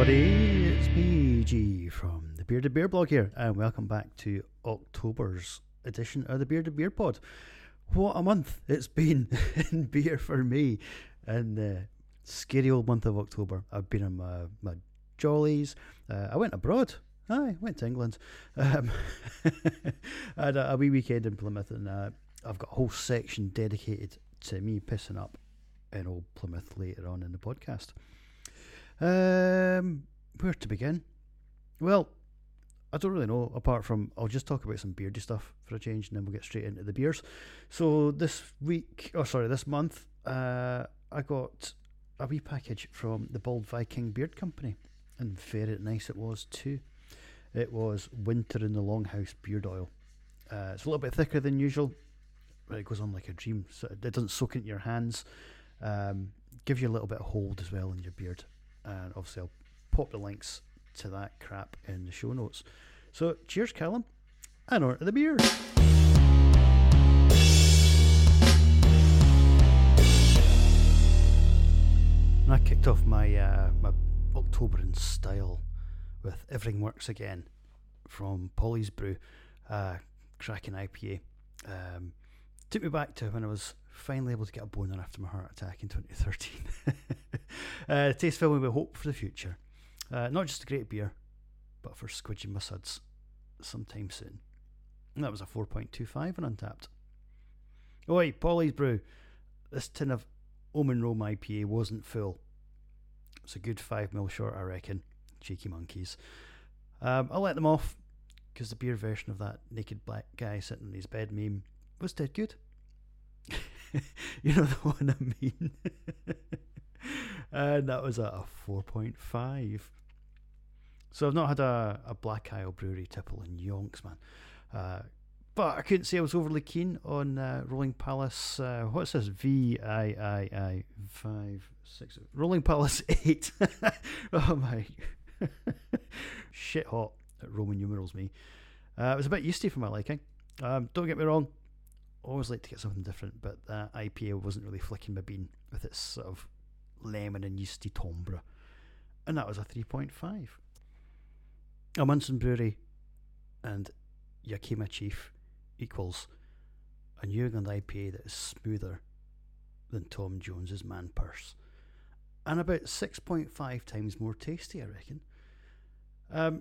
everybody, it's BG from the Bearded Beer blog here, and welcome back to October's edition of the Bearded Beer Pod. What a month it's been in beer for me, and the scary old month of October. I've been on my jollies. I went abroad. I went to England. I had a wee weekend in Plymouth, and I've got a whole section dedicated to me pissing up in old Plymouth later on in the podcast. Where to begin? Well, I don't really know, apart from I'll just talk about some beardy stuff for a change, and then we'll get straight into the beers. So this month, I got a wee package from the Bald Viking Beard Company, and very nice it was too. It was Winter in the Longhouse Beard Oil. It's a little bit thicker than usual, but it goes on like a dream. So it doesn't soak into your hands. Gives you a little bit of hold as well in your beard. And obviously I'll pop the links to that crap in the show notes. So cheers, Callum, and on to the beer. And I kicked off my my October in style with Everything Works Again from Polly's Brew, cracking IPA. Took me back to when I was finally able to get a boner after my heart attack in 2013. Taste filled me with hope for the future. Not just a great beer, but for squidging my suds sometime soon. And that was a 4.25 on Untapped. Oi, Polly's Brew. This tin of Omen Rome IPA wasn't full. It's a good 5ml short, I reckon. Cheeky monkeys. I'll let them off, because the beer version of that naked black guy sitting in his bed meme was dead good. You know the one I mean. And that was at a 4.5. So I've not had a Black Isle Brewery tipple in yonks, man. But I couldn't say I was overly keen on Rolling Palace. What's this? VIII 5 6. Rolling Palace 8. Oh my. Shit hot at Roman numerals, me. It was a bit yeasty for my liking. Don't get me wrong. Always like to get something different, but that IPA wasn't really flicking my bean with its sort of lemon and yeasty timbre. And that was a 3.5. A Munson Brewery and Yakima Chief equals a New England IPA that is smoother than Tom Jones's man purse. And about 6.5 times more tasty, I reckon.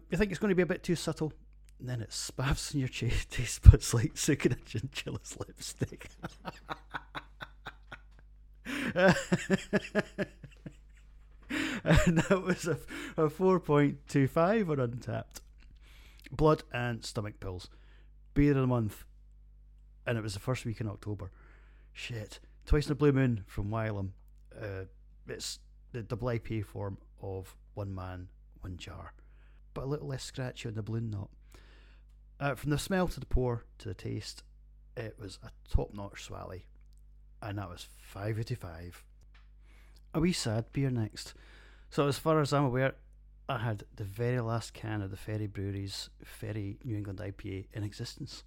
You think it's going to be a bit too subtle? And then it spaffs in your taste buds like sucking a chinchilla's lipstick. And that was a 4.25 on Untapped. Blood and stomach pills. Beer of the month. And it was the first week in October. Shit. Twice in a blue moon from Wylam. It's the double IPA form of one man, one jar. But a little less scratchy on the balloon knot. From the smell to the pour to the taste, it was a top-notch swally, and that was 5.85. A wee sad beer next. So as far as I'm aware, I had the very last can of the Ferry Brewery's Ferry New England IPA in existence.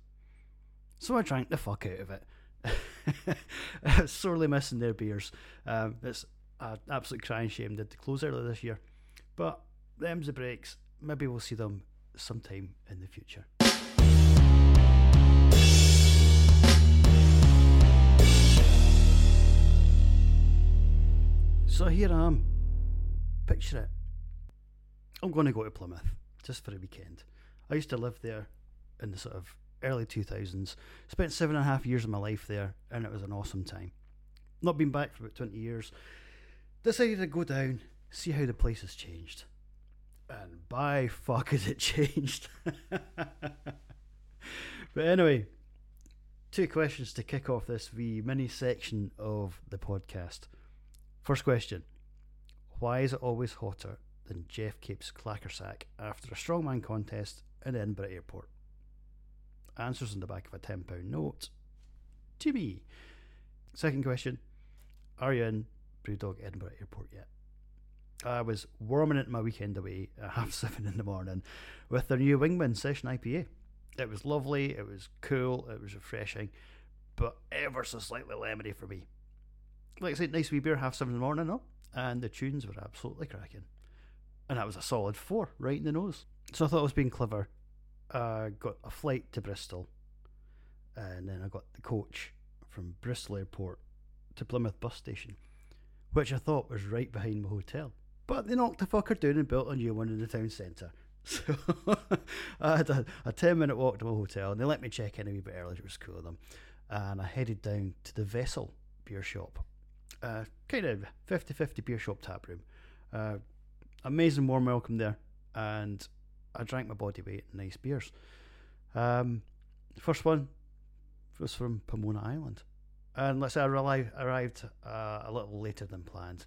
So I drank the fuck out of it. I was sorely missing their beers. It's an absolute crying shame they had to close earlier this year. But them's the breaks. Maybe we'll see them sometime in the future. So here I am. Picture it. I'm going to go to Plymouth just for a weekend. I used to live there in the sort of early 2000s. Spent 7.5 years of my life there, and it was an awesome time. Not been back for about 20 years. Decided to go down, see how the place has changed. And by fuck has it changed. But anyway, two questions to kick off this wee mini section of the podcast. First question, why is it always hotter than Jeff Cape's clackersack after a strongman contest in Edinburgh Airport? Answers on the back of a £10 note to me. Second question, are you in Brewdog Edinburgh Airport yet? I was warming it my weekend away at 7:30 in the morning with their new Wingman Session IPA. It was lovely, it was cool, it was refreshing, but ever so slightly lemony for me. Like I said, nice wee beer, 7:30 in the morning, no? And the tunes were absolutely cracking. and that was a solid 4 right in the nose. So I thought I was being clever. Got a flight to Bristol, and then I got the coach from Bristol Airport to Plymouth bus station, which I thought was right behind my hotel. But they knocked the fucker down and built a new one in the town centre. So I had a 10-minute walk to my hotel, and they let me check in a wee bit early, which was cool of them. And I headed down to the Vessel beer shop, kind of 50-50 beer shop tap room. Amazing warm welcome there, and I drank my body weight in nice beers. The first one was from Pomona Island, and let's say I arrived a little later than planned,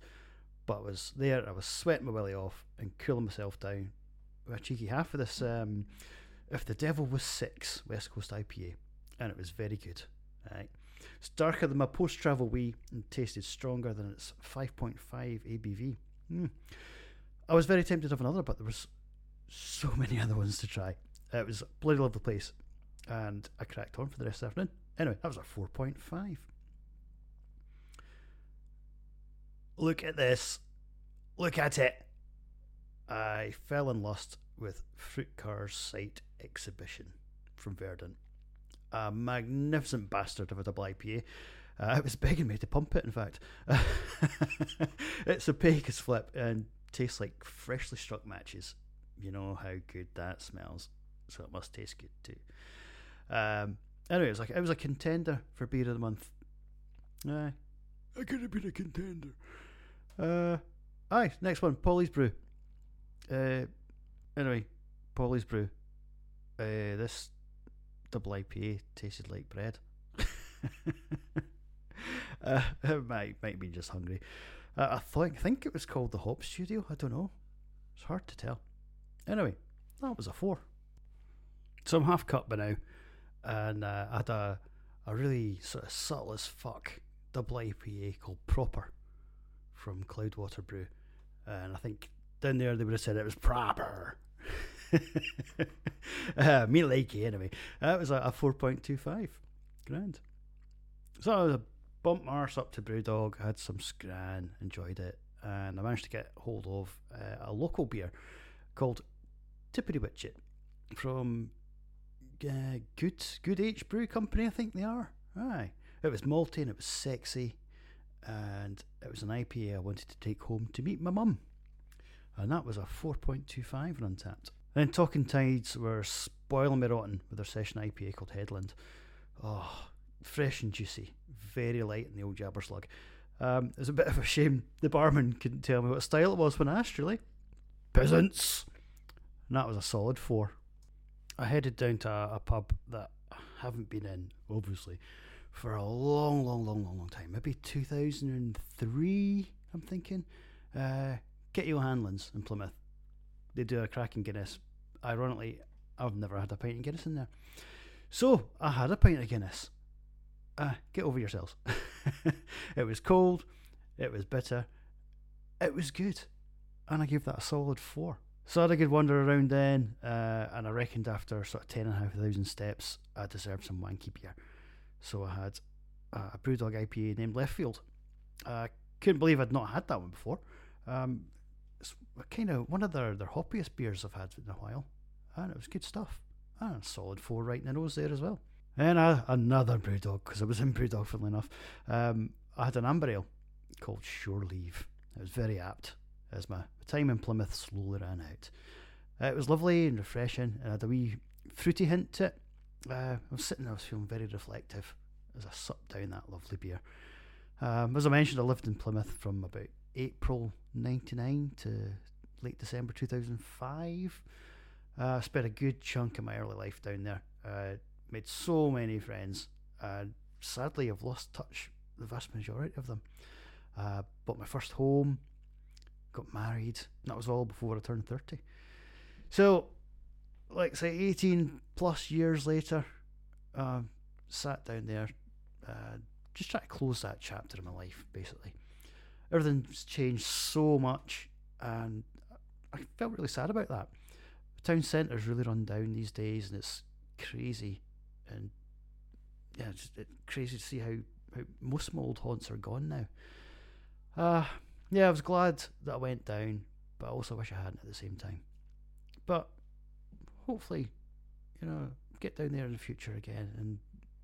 but I was there, I was sweating my willy off and cooling myself down with a cheeky half of this If the Devil Was 6 West Coast IPA, and it was very good. Right. It's darker than my post-travel wee and tasted stronger than its 5.5 ABV. I was very tempted of another, but there was so many other ones to try. It was a bloody lovely place, and I cracked on for the rest of the afternoon. Anyway, that was a 4.5. Look at this. Look at it. I fell in lust with Fruitcar's Sight Exhibition from Verdant. A magnificent bastard of a double IPA. It was begging me to pump it, in fact. It's opaque as flip and tastes like freshly struck matches. You know how good that smells, so it must taste good too. Anyway, it was a contender for beer of the month. I could have been a contender. Aye, next one, Polly's Brew. Anyway, Polly's Brew. This double IPA tasted like bread. Might be just hungry. I think it was called the Hop Studio. I don't know. It's hard to tell. Anyway, that was a 4. So I'm half cut by now, and I had a really sort of subtle as fuck double IPA called Proper from Cloudwater Brew, and I think down there they would have said it was proper. Me likey anyway. That was a 4.25 grand. So I bumped my arse up to Brewdog, had some scran, enjoyed it, and I managed to get hold of a local beer called Tippity Witchet from Good H Brew Company, I think they are. Aye. It was malty and it was sexy, and it was an IPA I wanted to take home to meet my mum, and that was a 4.25 on Untapped. Then Talking Tides were spoiling me rotten with their session IPA called Headland. Oh, fresh and juicy, very light in the old jabber slug. It was a bit of a shame the barman couldn't tell me what style it was when I asked, really. Peasants! And that was a solid 4. I headed down to a pub that I haven't been in, obviously, for a long time. Maybe 2003, I'm thinking. Get O'Hanlon's in Plymouth. They do a cracking Guinness. Ironically, I've never had a pint of Guinness in there. So, I had a pint of Guinness. Get over yourselves. It was cold, it was bitter, it was good. And I gave that a solid 4. So I had a good wander around then, and I reckoned after sort of 10,500 steps, I deserved some wanky beer. So I had a Brewdog IPA named Leftfield. I couldn't believe I'd not had that one before. It's kind of one of their hoppiest beers I've had in a while, and it was good stuff. And a solid 4 right in the nose there as well. And another Brewdog, because I was in Brewdog, funnily enough. I had an amber ale called Shore Leave. It was very apt, as my time in Plymouth slowly ran out. It was lovely and refreshing, and had a wee fruity hint to it. I was feeling very reflective as I supped down that lovely beer. As I mentioned, I lived in Plymouth from about April 1999 to late December 2005. I spent a good chunk of my early life down there. Made so many friends, and sadly I've lost touch with the vast majority of them. Bought my first home, got married, and that was all before I turned 30. So, like say 18 plus years later, sat down there, just trying to close that chapter of my life, basically. Everything's changed so much, and I felt really sad about that. The town centre's really run down these days, and it's crazy, and yeah, it's crazy to see how most of my old haunts are gone now. Yeah, I was glad that I went down, but I also wish I hadn't at the same time. But hopefully, you know, get down there in the future again and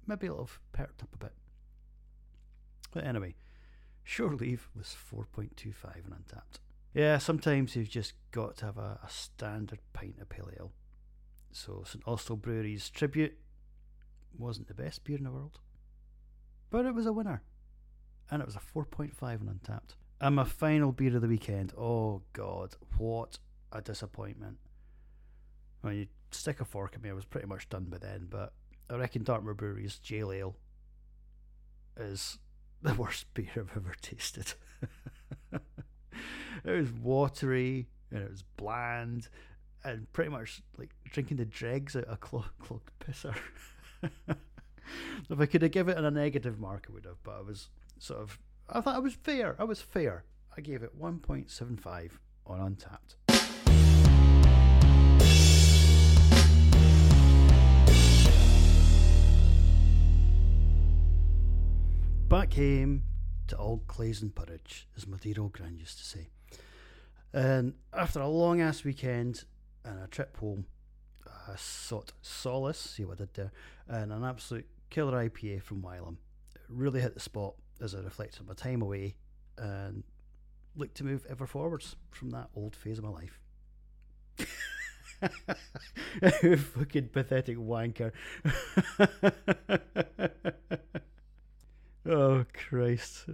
maybe it'll have perked up a bit. But anyway, Shore Leave was 4.25 and Untapped. Yeah, sometimes you've just got to have a standard pint of pale ale. So St Austell Brewery's Tribute wasn't the best beer in the world, but it was a winner. And it was a 4.5 on Untapped. And my final beer of the weekend, oh god, what a disappointment. When you stick a fork at me, I was pretty much done by then, but I reckon Dartmoor Brewery's Jail Ale is the worst beer I've ever tasted. It was watery, and it was bland, and pretty much like drinking the dregs out of a clogged pisser. If I could have given it a negative mark, I would have, but I was sort of, I thought I was fair. I was fair. I gave it 1.75 on Untapped. Back home to old Clays and Porridge, as my dear old gran used to say. And after a long ass weekend and a trip home, I sought solace, see what I did there, and an absolute killer IPA from Wylam. It really hit the spot as I reflect on my time away and look to move ever forwards from that old phase of my life. Fucking pathetic wanker. Oh, Christ.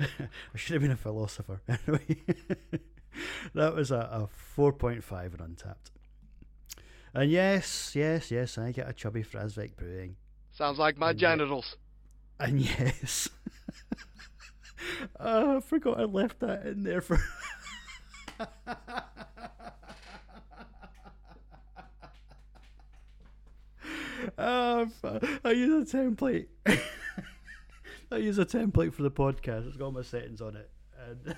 I should have been a philosopher. Anyway, that was a 4.5 and Untapped. And yes, I get a chubby for Åsvik Brewing. Sounds like my genitals. And yes. I forgot I left that in there for... I use a template. I use a template for the podcast. It's got all my settings on it. And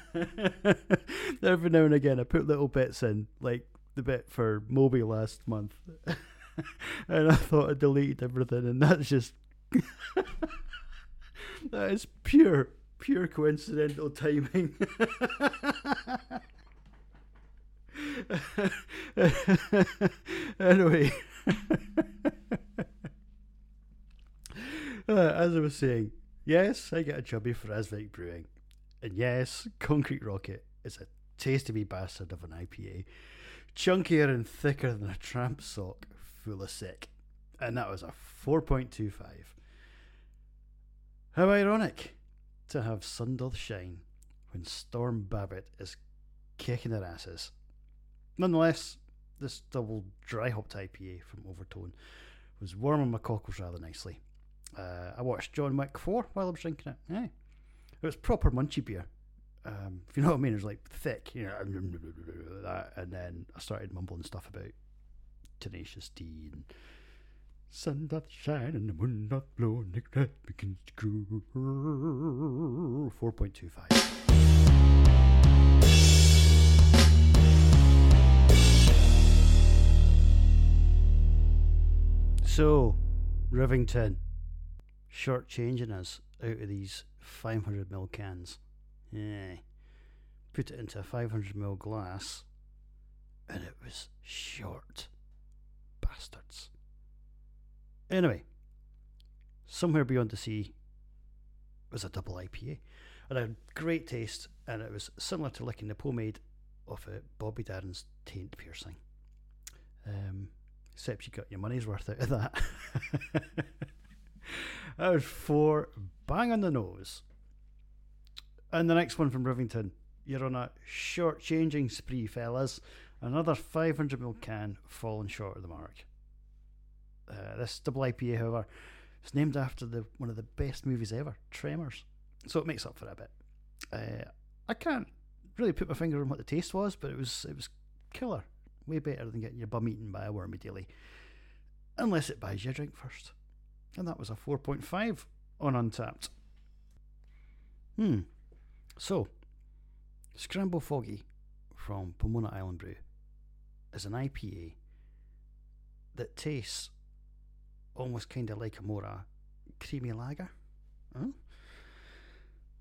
every now and again I put little bits in, like the bit for Moby last month. And I thought I deleted everything, and that's just... that is pure coincidental timing. Anyway... as I was saying, yes, I get a chubby for Åsvik Brewing. And yes, Concrete Rocket is a tasty wee bastard of an IPA. Chunkier and thicker than a tramp sock, full of sick. And that was a 4.25. How ironic to have sun doth shine when Storm Babbitt is kicking their asses. Nonetheless, this double dry hopped IPA from Overtone was warming my cockles rather nicely. I watched John Wick 4 while I was drinking it. Yeah. It was proper munchy beer. If you know what I mean, it was like thick, you know, that, and then I started mumbling stuff about Tenacious D and sun doth shine and the moon doth blow and the grass begins to grow. 4.25. So, Rivington, shortchanging us out of these 500ml cans. Yeah. Put it into a 500ml glass and it was short. Bastards. Anyway, Somewhere Beyond the Sea was a double IPA and had great taste, and it was similar to licking the pomade off of Bobby Darin's taint piercing. Except you got your money's worth out of that. That was 4, bang on the nose. And the next one from Rivington, you're on a short-changing spree, fellas. Another 500ml can falling short of the mark. This double IPA, however, is named after one of the best movies ever, Tremors. So it makes up for it a bit. I can't really put my finger on what the taste was, but it was killer. Way better than getting your bum eaten by a wormy daily. Unless it buys you a drink first. And that was a 4.5 on Untapped. So, Scramble Foggy from Pomona Island Brew is an IPA that tastes almost kind of like a Mora creamy lager.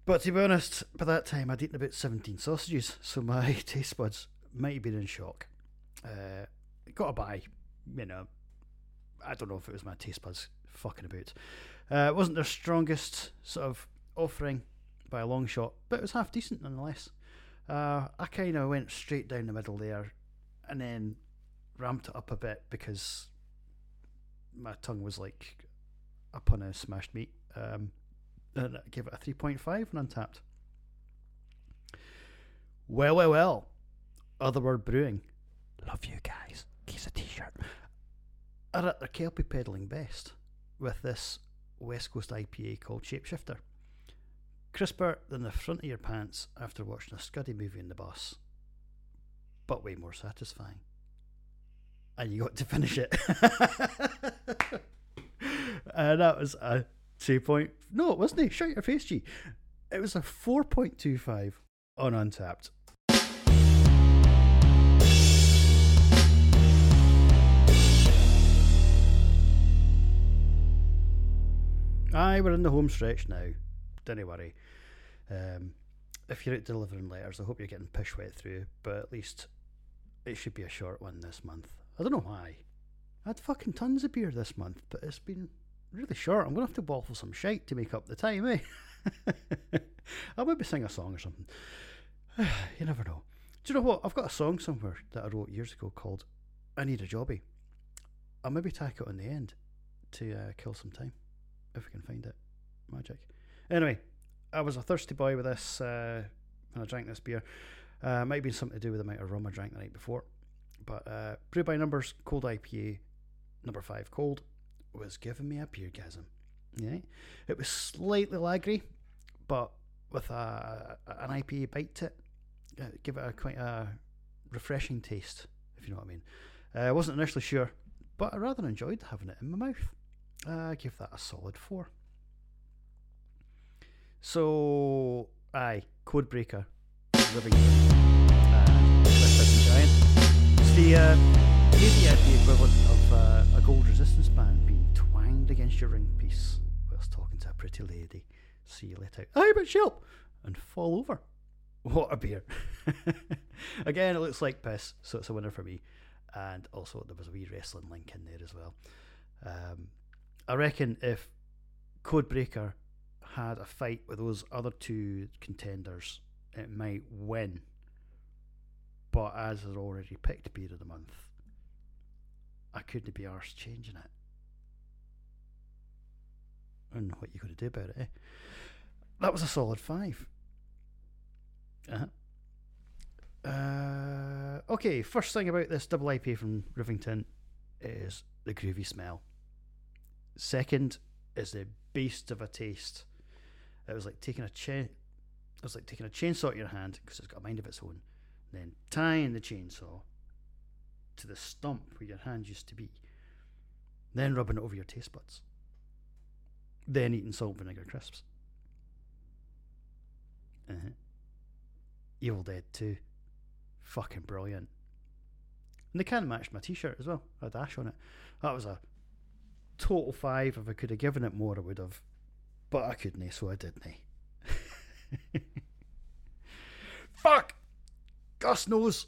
But to be honest, by that time I'd eaten about 17 sausages, so my taste buds might have been in shock. Got a buy, you know. I don't know if it was my taste buds fucking about. It wasn't their strongest sort of offering by a long shot, but it was half decent nonetheless. I kind of went straight down the middle there and then ramped it up a bit because my tongue was like up on a smashed meat. And I gave it a 3.5 and Untapped. Well. Otherworld Brewing. Love you guys. Here's a t-shirt. Are at their Kelpie peddling best with this West Coast IPA called Shapeshifter. Crisper than the front of your pants after watching a Scuddy movie in the bus, but way more satisfying. And you got to finish it. And that was a 2. No, it wasn't. Shut your face, G. It was a 4.25 on Untapped. Aye, we're in the home stretch now. Don't worry. If you're out delivering letters, I hope you're getting pish wet through, but at least it should be a short one this month. I don't know why. I had fucking tons of beer this month, but it's been really short. I'm going to have to waffle some shite to make up the time, eh? I'll maybe sing a song or something. You never know. Do you know what? I've got a song somewhere that I wrote years ago called I Need a Jobby. I'll maybe tack it on the end to kill some time. If we can find it. Magic. Anyway, I was a thirsty boy with this when I drank this beer. Might have been something to do with the amount of rum I drank the night before. But Brew by Numbers Cold IPA, number 5 cold, was giving me a beergasm. Yeah. It was slightly laggy, but with an IPA bite to it, give it quite a refreshing taste, if you know what I mean. I wasn't initially sure, but I rather enjoyed having it in my mouth. I give that a solid 4. So, aye, Codebreaker, Rivington, Red Giant. It's the ADIP equivalent of a gold resistance band being twanged against your ring piece whilst talking to a pretty lady. So you let out, aye, but shelp, and fall over. What a beer. Again, it looks like piss, so it's a winner for me. And also, there was a wee wrestling link in there as well. I reckon if Codebreaker had a fight with those other two contenders, it might win. But as I've already picked beer of the month, I couldn't be arsed changing it. And what you going to do about it, eh? That was a solid 5. Okay, first thing about this double IPA from Rivington is the groovy smell. Second is the beast of a taste. It was like taking a chainsaw out your hand, because it's got a mind of its own, then tying the chainsaw to the stump where your hand used to be, then rubbing it over your taste buds, then eating salt vinegar crisps. Evil Dead 2, fucking brilliant. And the can matched my t-shirt as well, a dash on it. That was a total 5. If I could have given it more, I would have, but I couldn't, so I didn't. Fuck! Gus knows.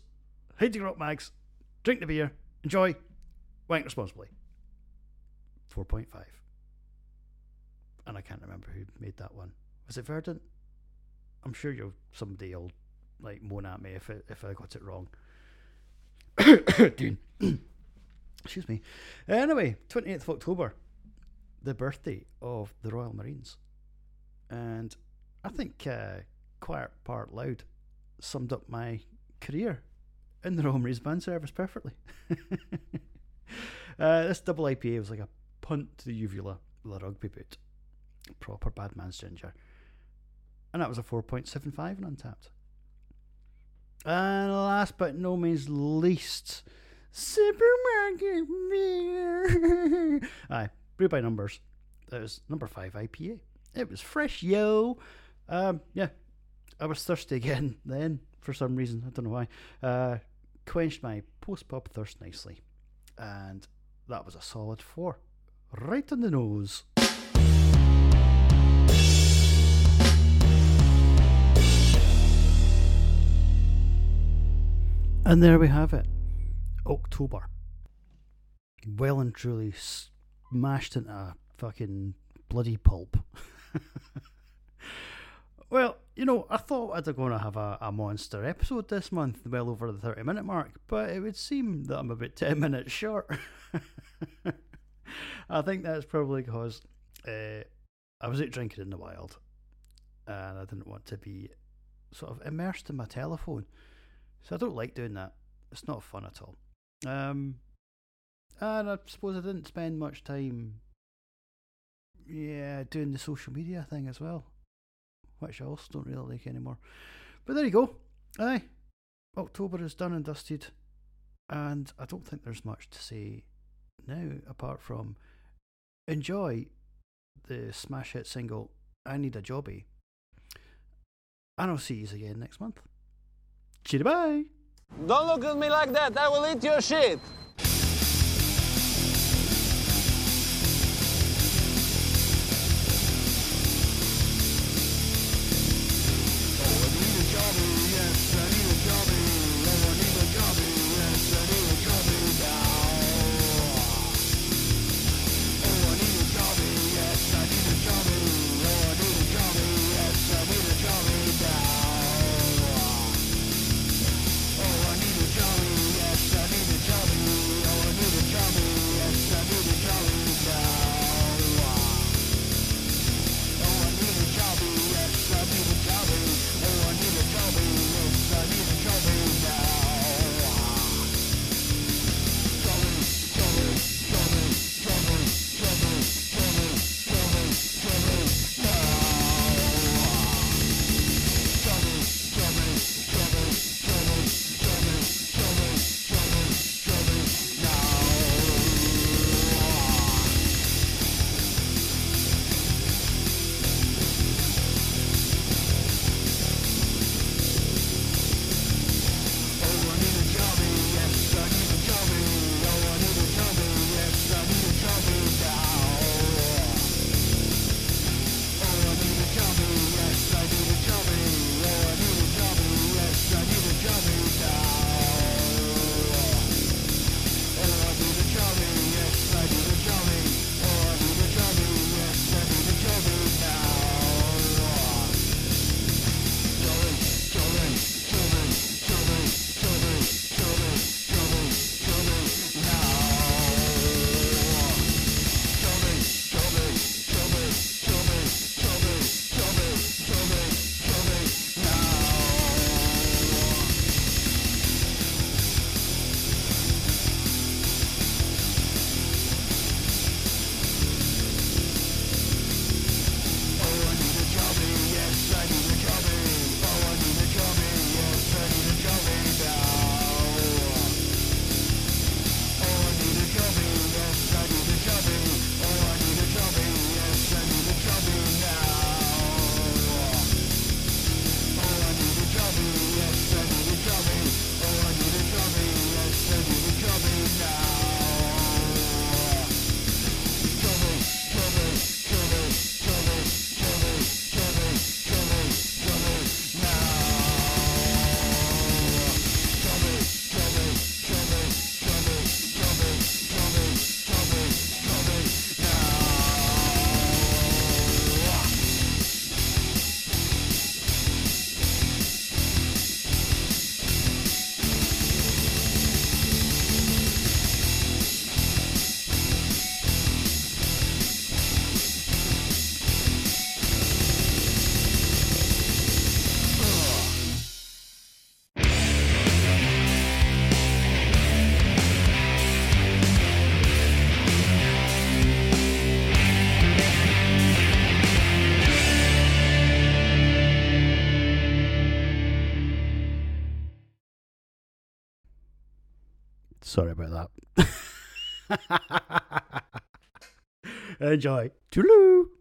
Hide your rock mags. Drink the beer. Enjoy. Wank responsibly. 4.5. And I can't remember who made that one. Was it Verdant? I'm sure somebody will like moan at me if I got it wrong. Dude. Excuse me. Anyway, 28th of October, the birthday of the Royal Marines. And I think Quiet Part Loud summed up my career in the Royal Marines Band Service perfectly. This double IPA was like a punt to the uvula with a rugby boot. Proper bad man's ginger. And that was a 4.75 and Untapped. And last but no means least... supermarket beer. Aye, Brew by Numbers. That was number 5 IPA. It was fresh, yo. Yeah, I was thirsty again then for some reason. I don't know why. Quenched my post-pub thirst nicely. And that was a solid 4. Right on the nose. And there we have it. October. Well and truly smashed into a fucking bloody pulp. Well, you know, I thought I'd going to have a monster episode this month, well over the 30-minute mark, but it would seem that I'm about 10 minutes short. I think that's probably because I was out drinking in the wild, and I didn't want to be sort of immersed in my telephone. So I don't like doing that. It's not fun at all. And I suppose I didn't spend much time doing the social media thing as well, which I also don't really like anymore. But there you go. Aye, October is done and dusted, and I don't think there's much to say now apart from enjoy the smash hit single I Need a Jobby, and I'll see you again next month. Cheerio, bye. Don't look at me like that, I will eat your shit. Sorry about that. Enjoy. Toodaloo.